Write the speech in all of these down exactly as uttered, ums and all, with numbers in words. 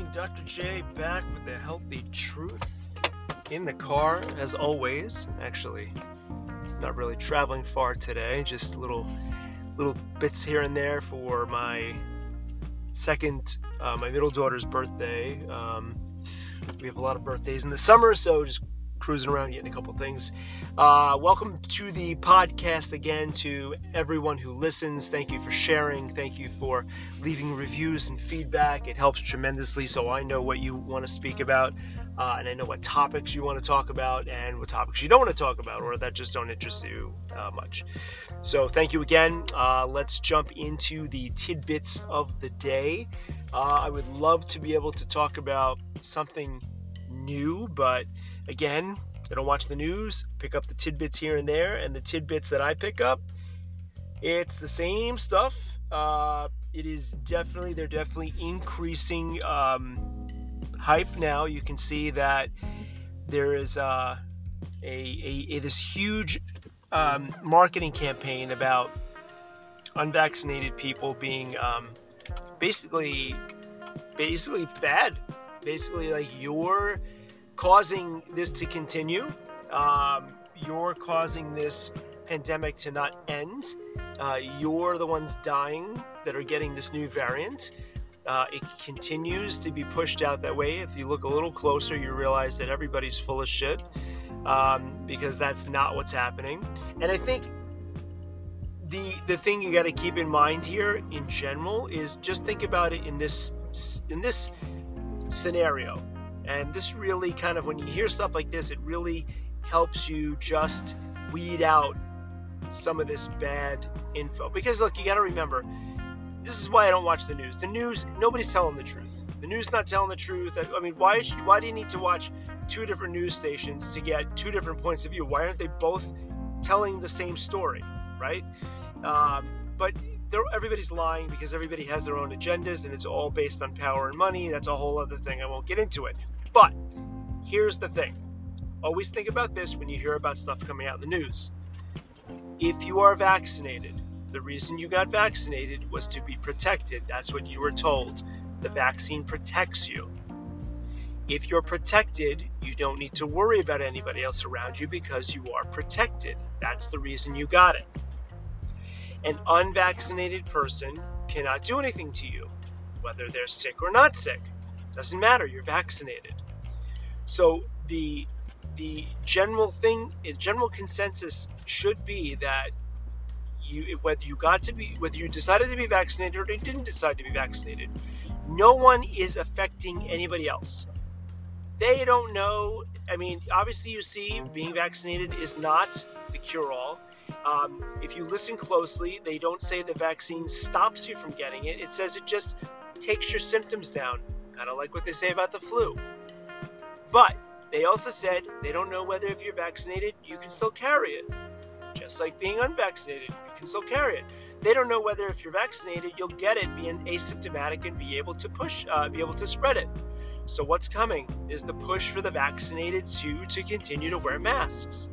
morning, Doctor J, back with the healthy truth in the car, as always. Actually, not really traveling far today, just little little bits here and there for my second, uh, my middle daughter's birthday. Um, we have a lot of birthdays in the summer, so just cruising around, getting a couple things. Uh, welcome to the podcast again to everyone who listens. Thank you for sharing. Thank you for leaving reviews and feedback. It helps tremendously, so I know what you want to speak about, uh, and I know what topics you want to talk about and what topics you don't want to talk about or that just don't interest you uh, much. So thank you again. Uh, let's jump into the tidbits of the day. Uh, I would love to be able to talk about something new, but again, I don't watch the news, pick up the tidbits here and there, and the tidbits that I pick up, it's the same stuff. Uh, it is definitely, they're definitely increasing um, hype now. You can see that there is uh, a, a, a this huge um, marketing campaign about unvaccinated people being um, basically, basically bad. Basically, like, you're causing this to continue. Um, you're causing this pandemic to not end. Uh, you're the ones dying that are getting this new variant. Uh, it continues to be pushed out that way. If you look a little closer, you realize that everybody's full of shit, um, because that's not what's happening. And I think the the thing you got to keep in mind here in general is just think about it in this in this. scenario. And this really kind of, when you hear stuff like this, it really helps you just weed out some of this bad info. Because look, you got to remember, this is why I don't watch the news. The news, nobody's telling the truth. The news not telling the truth. I, I mean, why should, why do you need to watch two different news stations to get two different points of view? Why aren't they both telling the same story, right? Um, but everybody's lying because everybody has their own agendas, and it's all based on power and money. That's a whole other thing. I won't get into it. But here's the thing. Always think about this when you hear about stuff coming out in the news. If you are vaccinated, the reason you got vaccinated was to be protected. That's what you were told. The vaccine protects you. If you're protected, you don't need to worry about anybody else around you because you are protected. That's the reason you got it. An unvaccinated person cannot do anything to you, whether they're sick or not sick. Doesn't matter, you're vaccinated. So the the general thing, the general consensus should be that you, whether you got to be, whether you decided to be vaccinated or you didn't decide to be vaccinated, no one is affecting anybody else. They don't know. I mean, obviously you see, being vaccinated is not the cure-all. Um, if you listen closely, they don't say the vaccine stops you from getting it. It says it just takes your symptoms down, kind of like what they say about the flu. But they also said they don't know whether if you're vaccinated, you can still carry it. Just like being unvaccinated, you can still carry it. They don't know whether if you're vaccinated, you'll get it, being asymptomatic, and be able to push, uh, be able to spread it. So what's coming is the push for the vaccinated to, to continue to wear masks.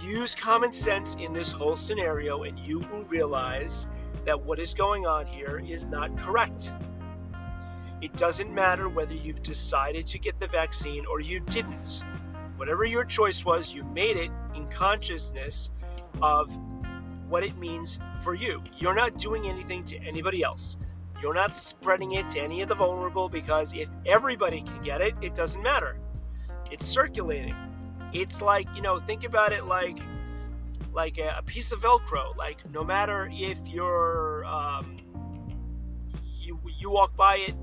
Use common sense in this whole scenario, and you will realize that what is going on here is not correct. It doesn't matter whether you've decided to get the vaccine or you didn't. Whatever your choice was, you made it in consciousness of what it means for you. You're not doing anything to anybody else. You're not spreading it to any of the vulnerable, because if everybody can get it, it doesn't matter. It's circulating. It's like, you know, think about it like like a, a piece of Velcro. Like, no matter if you're, um, you you walk by it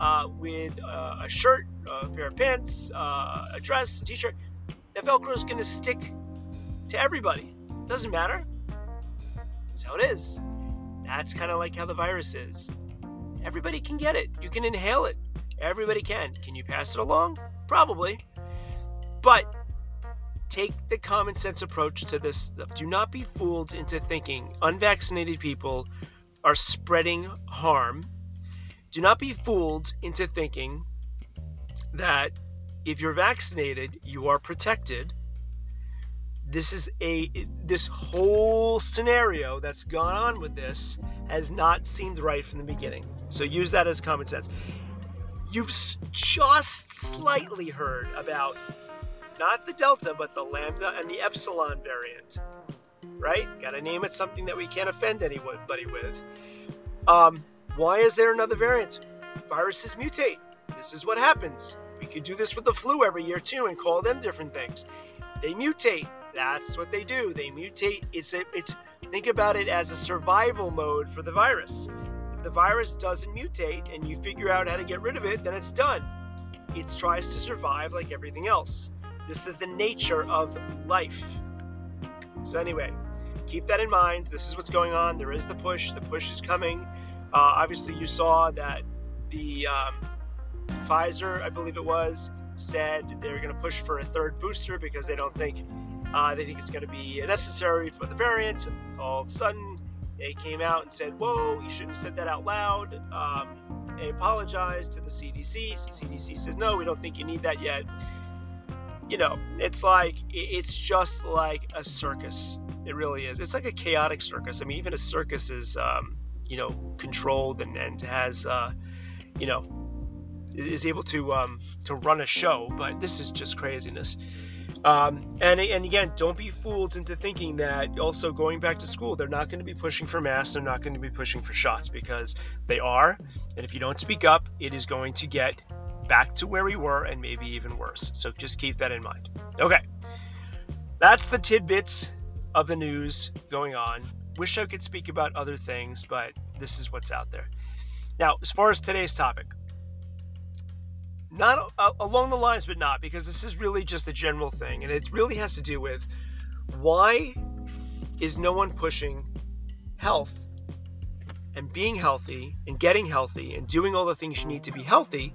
uh, with uh, a shirt, a pair of pants, uh, a dress, a t-shirt, that Velcro is going to stick to everybody. Doesn't matter. That's how it is. That's kind of like how the virus is. Everybody can get it. You can inhale it. Everybody can. Can you pass it along? Probably. But take the common sense approach to this stuff. Do not be fooled into thinking unvaccinated people are spreading harm. Do not be fooled into thinking that if you're vaccinated, you are protected. This is a, this whole scenario that's gone on with this has not seemed right from the beginning. So use that as common sense. You've just slightly heard about not the Delta, but the Lambda and the Epsilon variant, right? Gotta name it something that we can't offend anybody with. Um, why is there another variant? Viruses mutate. This is what happens. We could do this with the flu every year too and call them different things. They mutate. That's what they do. They mutate. It's a, it's think about it as a survival mode for the virus. If the virus doesn't mutate and you figure out how to get rid of it, then it's done. It tries to survive like everything else. This is the nature of life. So anyway, keep that in mind. This is what's going on. There is the push. The push is coming. Uh, obviously, you saw that the um, Pfizer, I believe it was, said they're going to push for a third booster because they don't think uh, they think it's going to be necessary for the variant. All of a sudden, they came out and said, "Whoa, you shouldn't have said that out loud." Um, they apologized to the C D C. The C D C says, "No, we don't think you need that yet." You know, it's like it's just like a circus. It really is. It's like a chaotic circus. I mean, even a circus is, um, you know, controlled and and has, uh, you know. is able to um, to run a show, but this is just craziness. Um, and and again, don't be fooled into thinking that also going back to school, they're not going to be pushing for masks, they're not going to be pushing for shots, because they are. And if you don't speak up, it is going to get back to where we were and maybe even worse. So just keep that in mind. Okay, that's the tidbits of the news going on. Wish I could speak about other things, but this is what's out there. Now, as far as today's topic, not uh, along the lines, but not, because this is really just a general thing. And it really has to do with, why is no one pushing health and being healthy and getting healthy and doing all the things you need to be healthy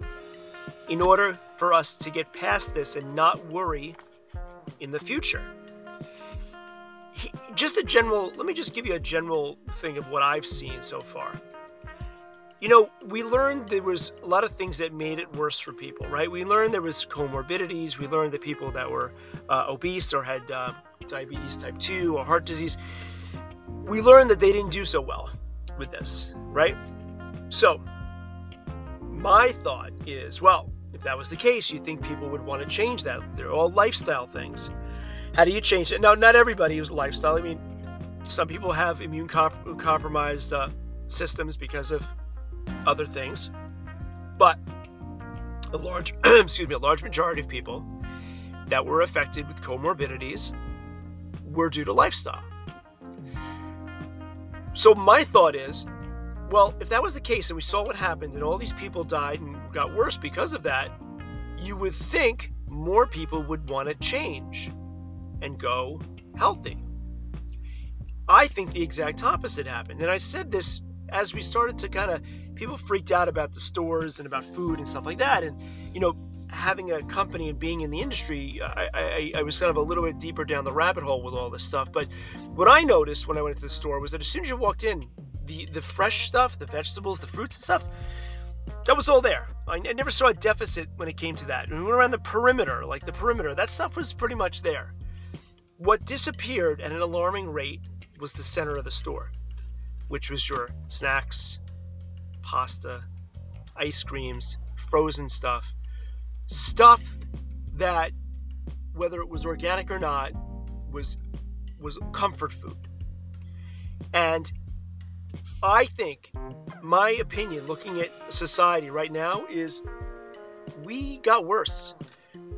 in order for us to get past this and not worry in the future? He, just a general, let me just give you a general thing of what I've seen so far. You know, we learned there was a lot of things that made it worse for people, right? We learned there was comorbidities. We learned that people that were uh, obese or had uh, diabetes type two or heart disease, we learned that they didn't do so well with this, right? So my thought is, well, if that was the case, you think people would want to change that. They're all lifestyle things. How do you change it? Now, not everybody is lifestyle. I mean, some people have immune comp- compromised uh, systems because of other things, but a large, excuse me, a large majority of people that were affected with comorbidities were due to lifestyle. So my thought is, well, if that was the case and we saw what happened and all these people died and got worse because of that, you would think more people would want to change and go healthy. I think the exact opposite happened. And I said this as we started to kind of, people freaked out about the stores and about food and stuff like that. And, you know, having a company and being in the industry, I, I, I was kind of a little bit deeper down the rabbit hole with all this stuff. But what I noticed when I went to the store was that as soon as you walked in, the, the fresh stuff, the vegetables, the fruits and stuff, that was all there. I, I never saw a deficit when it came to that. When we went around the perimeter, like the perimeter, that stuff was pretty much there. What disappeared at an alarming rate was the center of the store, which was your snacks, pasta, ice creams, frozen stuff, stuff that, whether it was organic or not, was was comfort food. And I think my opinion, looking at society right now, is we got worse.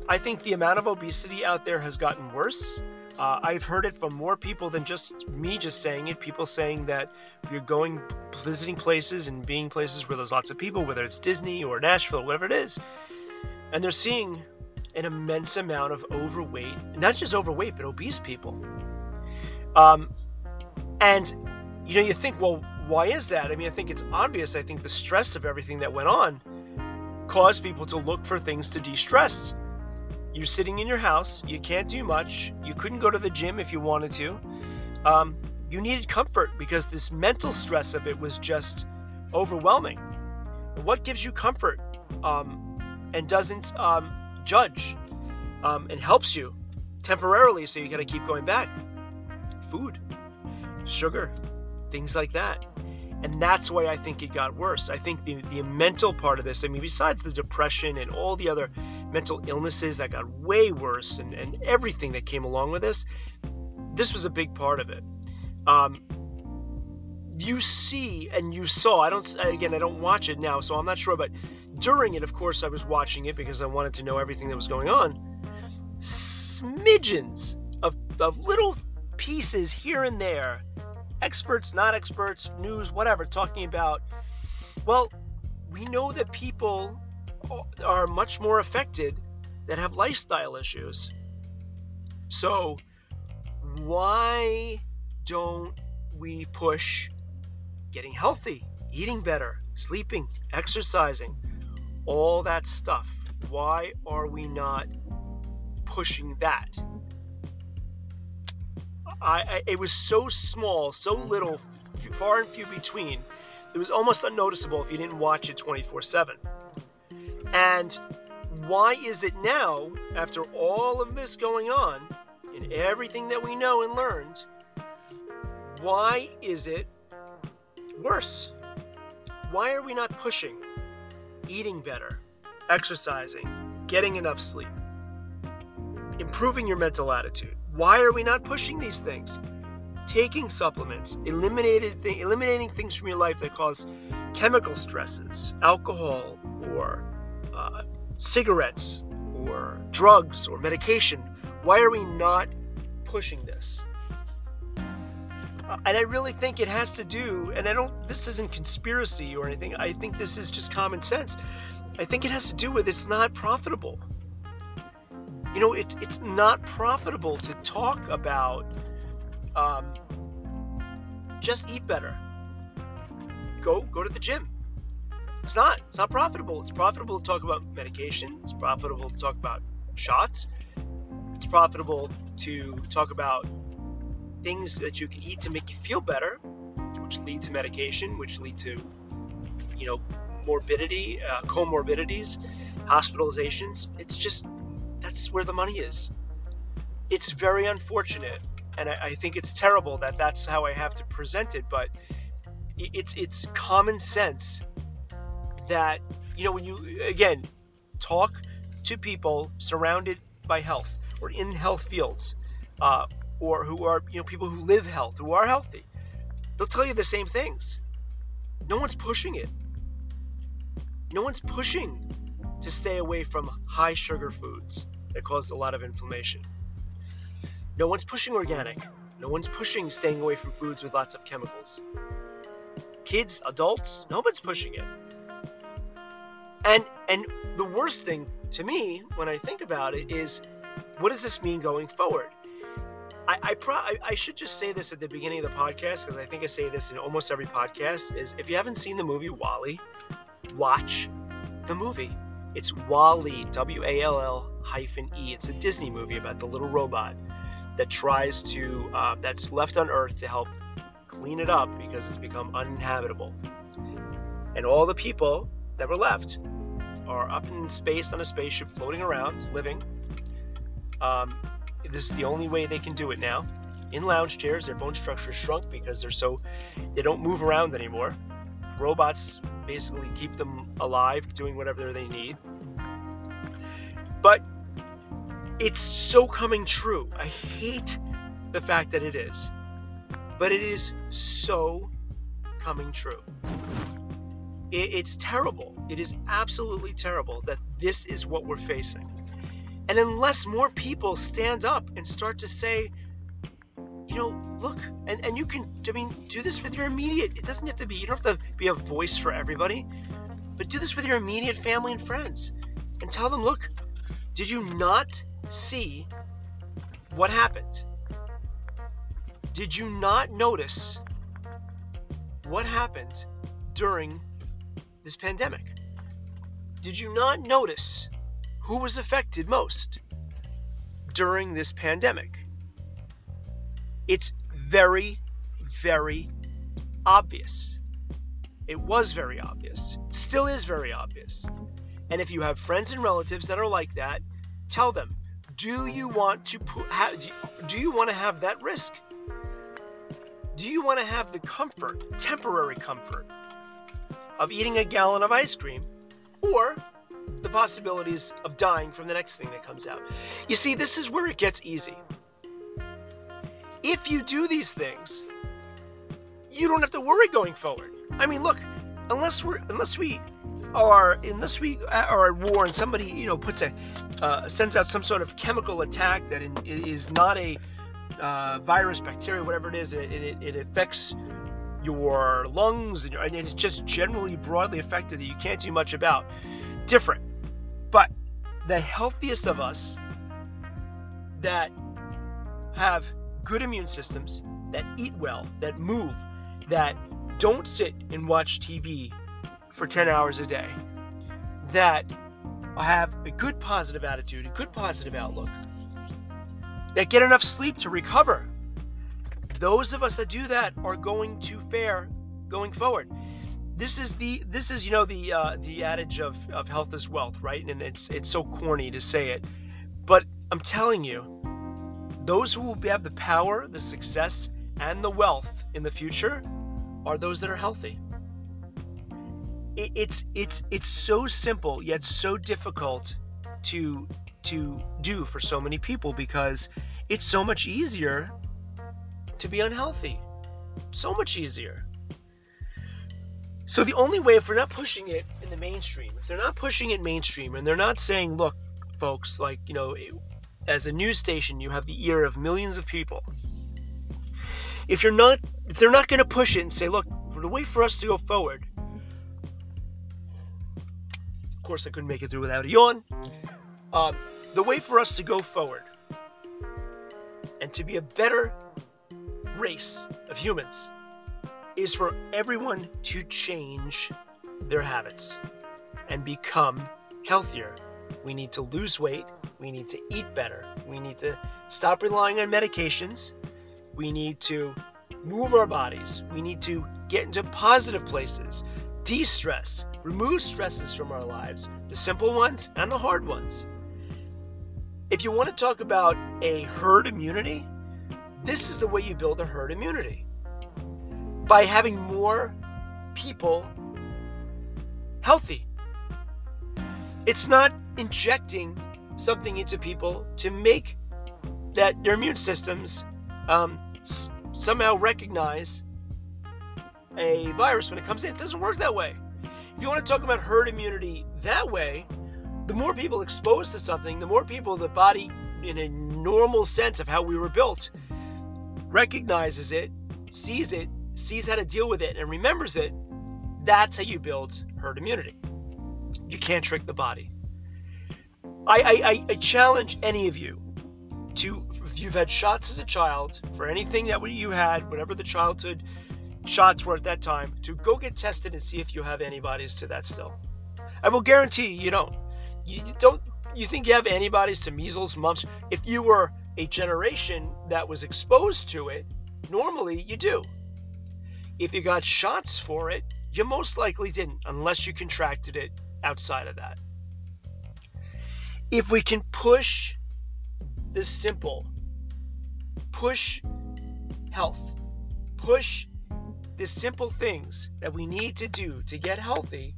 I think the amount of obesity out there has gotten worse. Uh, I've heard it from more people than just me just saying it. People saying that you're going, visiting places and being places where there's lots of people, whether it's Disney or Nashville, or whatever it is, and they're seeing an immense amount of overweight, not just overweight, but obese people. Um, and, you know, you think, well, why is that? I mean, I think it's obvious. I think the stress of everything that went on caused people to look for things to de-stress. You're sitting in your house. You can't do much. You couldn't go to the gym if you wanted to. Um, you needed comfort because this mental stress of it was just overwhelming. What gives you comfort um, and doesn't um, judge um, and helps you temporarily, so you got to keep going back? Food, sugar, things like that. And that's why I think it got worse. I think the, the mental part of this, I mean, besides the depression and all the other mental illnesses that got way worse and, and everything that came along with this, this was a big part of it. Um, you see and you saw, I don't, again, I don't watch it now, so I'm not sure, but during it, of course, I was watching it because I wanted to know everything that was going on. Smidgens of, of little pieces here and there, experts, not experts, news, whatever, talking about, well, we know that people are much more affected that have lifestyle issues. So why don't we push getting healthy, eating better, sleeping, exercising, all that stuff? Why are we not pushing that? I, I, it was so small, so little, f- far and few between. It was almost unnoticeable if you didn't watch it twenty-four seven. And why is it now, after all of this going on, and everything that we know and learned, why is it worse? Why are we not pushing eating better, exercising, getting enough sleep, improving your mental attitude? Why are we not pushing these things? Taking supplements, eliminated th- eliminating things from your life that cause chemical stresses, alcohol or uh, cigarettes or drugs or medication. Why are we not pushing this? Uh, and I really think it has to do, and I don't, this isn't conspiracy or anything. I think this is just common sense. I think it has to do with it's not profitable. You know, it's it's not profitable to talk about um, just eat better. Go go to the gym. It's not. It's not profitable. It's profitable to talk about medication. It's profitable to talk about shots. It's profitable to talk about things that you can eat to make you feel better, which lead to medication, which lead to, you know, morbidity, uh, comorbidities, hospitalizations. It's just, that's where the money is. It's very unfortunate, and I, I think it's terrible that that's how I have to present it, but it's it's common sense that, you know, when you, again, talk to people surrounded by health or in health fields, uh, or who are, you know, people who live health, who are healthy, they'll tell you the same things. No one's pushing it. No one's pushing to stay away from high sugar foods that cause a lot of inflammation. No one's pushing organic. No one's pushing staying away from foods with lots of chemicals. Kids, adults, no one's pushing it. And and the worst thing to me when I think about it is, what does this mean going forward? I I, pro- I, I should just say this at the beginning of the podcast, because I think I say this in almost every podcast, is if you haven't seen the movie WALL-E, watch the movie. It's WALL-E, W A L L hyphen E. It's a Disney movie about the little robot that tries to, uh, that's left on Earth to help clean it up because it's become uninhabitable. And all the people that were left are up in space on a spaceship floating around, living. Um, this is the only way they can do it now. In lounge chairs, their bone structure shrunk because they're so, they don't move around anymore. Robots basically keep them alive, doing whatever they need. But it's so coming true. I hate the fact that it is, but it is so coming true. It's terrible. It is absolutely terrible that this is what we're facing. And unless more people stand up and start to say, you know, look, and, and you can, I mean, do this with your immediate, it doesn't have to be, you don't have to be a voice for everybody, but do this with your immediate family and friends and tell them, look, did you not see what happened? Did you not notice what happened during this pandemic? Did you not notice who was affected most during this pandemic? It's very, very obvious. It was very obvious. It still is very obvious. And if you have friends and relatives that are like that, tell them, do you want to put, do you want to have that risk? Do you want to have the comfort, temporary comfort, of eating a gallon of ice cream, or the possibilities of dying from the next thing that comes out? You see, this is where it gets easy. If you do these things, you don't have to worry going forward. I mean, look, unless we're unless we are unless we are at war and somebody, you know, puts a uh, sends out some sort of chemical attack that is not a uh, virus, bacteria, whatever it is, and it, it, it affects your lungs and, your, and it's just generally broadly affected that you can't do much about. Different. But the healthiest of us that have good immune systems, that eat well, that move, that don't sit and watch T V for ten hours a day, that have a good positive attitude, a good positive outlook, that get enough sleep to recover. Those of us that do that are going to fare going forward. This is the this is you know the uh, the adage of, of health is wealth, right? And it's it's so corny to say it, but I'm telling you, those who will have the power, the success, and the wealth in the future are those that are healthy. It, it's it's it's so simple yet so difficult to to do for so many people because it's so much easier to be unhealthy. So much easier. So the only way, if we're not pushing it in the mainstream, if they're not pushing it mainstream and they're not saying, look, folks, like, you know, as a news station, you have the ear of millions of people. If you're not, if they're not going to push it and say, look, for the way for us to go forward, of course, I couldn't make it through without a yawn. Uh, the way for us to go forward and to be a better race of humans is for everyone to change their habits and become healthier. We need to lose weight. We need to eat better. We need to stop relying on medications. We need to move our bodies. We need to get into positive places, de-stress, remove stresses from our lives, the simple ones and the hard ones. If you want to talk about a herd immunity, this is the way you build a herd immunity. By having more people healthy. It's not injecting something into people to make that their immune systems um, s- somehow recognize a virus when it comes in. It doesn't work that way. If you want to talk about herd immunity that way, the more people exposed to something, the more people the body, in a normal sense of how we were built, recognizes it, sees it, sees how to deal with it, and remembers it. That's how you build herd immunity. You can't trick the body. I, I, I challenge any of you to, if you've had shots as a child, for anything that you had, whatever the childhood shots were at that time, to go get tested and see if you have antibodies to that still. I will guarantee you don't. You don't. You think you have antibodies to measles, mumps? If you were a generation that was exposed to it, normally you do. If you got shots for it, you most likely didn't, unless you contracted it outside of that. If we can push this simple, push health, push the simple things that we need to do to get healthy,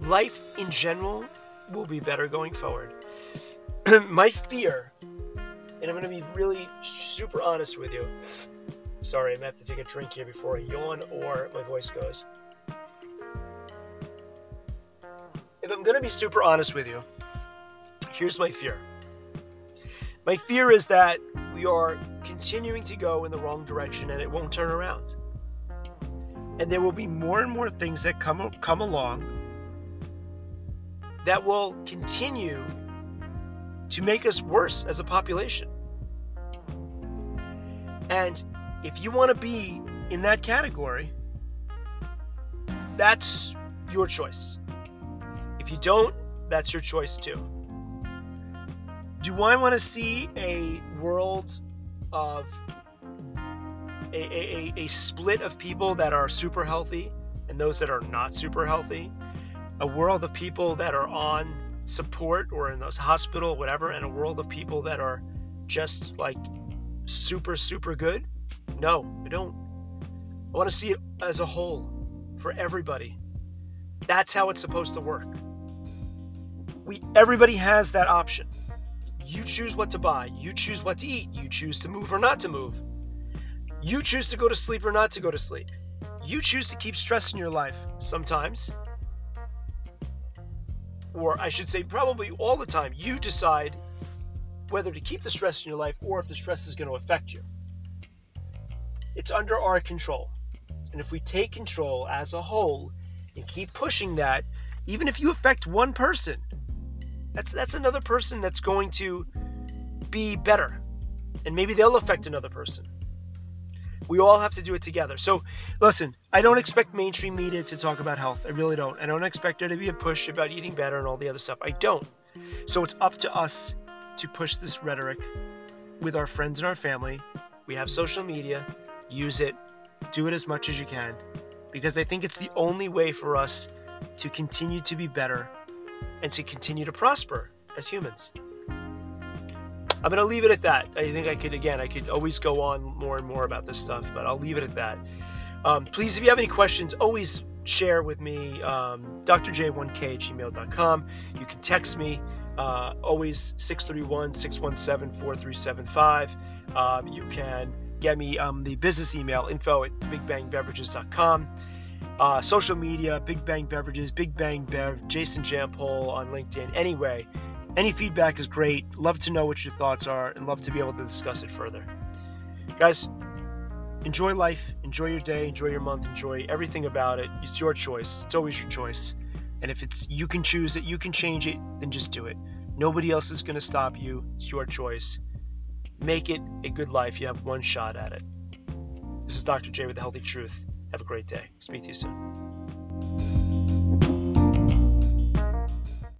life in general will be better going forward. My fear, and I'm going to be really super honest with you, sorry, I'm going to have to take a drink here before I yawn or my voice goes. If I'm going to be super honest with you, here's my fear. My fear is that we are continuing to go in the wrong direction and it won't turn around. And there will be more and more things that come, come along that will continue to make us worse as a population. And if you want to be in that category, that's your choice. If you don't, that's your choice too. Do I want to see a world of a, a, a split of people that are super healthy and those that are not super healthy? A world of people that are on support or in the hospital, whatever, and a world of people that are just like super, super good? No, I don't. I want to see it as a whole for everybody. That's how it's supposed to work. We, everybody has that option. You choose what to buy. You choose what to eat. You choose to move or not to move. You choose to go to sleep or not to go to sleep. You choose to keep stress in your life sometimes. Or I should say probably all the time. You decide whether to keep the stress in your life or if the stress is going to affect you. It's under our control. And if we take control as a whole and keep pushing that, even if you affect one person, that's that's another person that's going to be better. And maybe they'll affect another person. We all have to do it together. So listen, I don't expect mainstream media to talk about health. I really don't. I don't expect there to be a push about eating better and all the other stuff. I don't. So it's up to us to push this rhetoric with our friends and our family. We have social media. Use it. Do it as much as you can, because I think it's the only way for us to continue to be better and to continue to prosper as humans. I'm going to leave it at that. I think I could, again, I could always go on more and more about this stuff, but I'll leave it at that. Um, please, if you have any questions, always share with me, um, D R J one K at gmail dot com. You can text me, uh, always six three one, six one seven, four three seven five. Um, you can get me um, the business email, info at big bang beverages dot com. Uh, social media, Big Bang Beverages, Big Bang Bev, Jason Jampole on LinkedIn. Anyway, any feedback is great. Love to know what your thoughts are and love to be able to discuss it further. Guys, enjoy life. Enjoy your day. Enjoy your month. Enjoy everything about it. It's your choice. It's always your choice. And if it's you can choose it, you can change it, then just do it. Nobody else is going to stop you. It's your choice. Make it a good life. You have one shot at it. This is Doctor J with The Healthy Truth. Have a great day. Speak to you soon.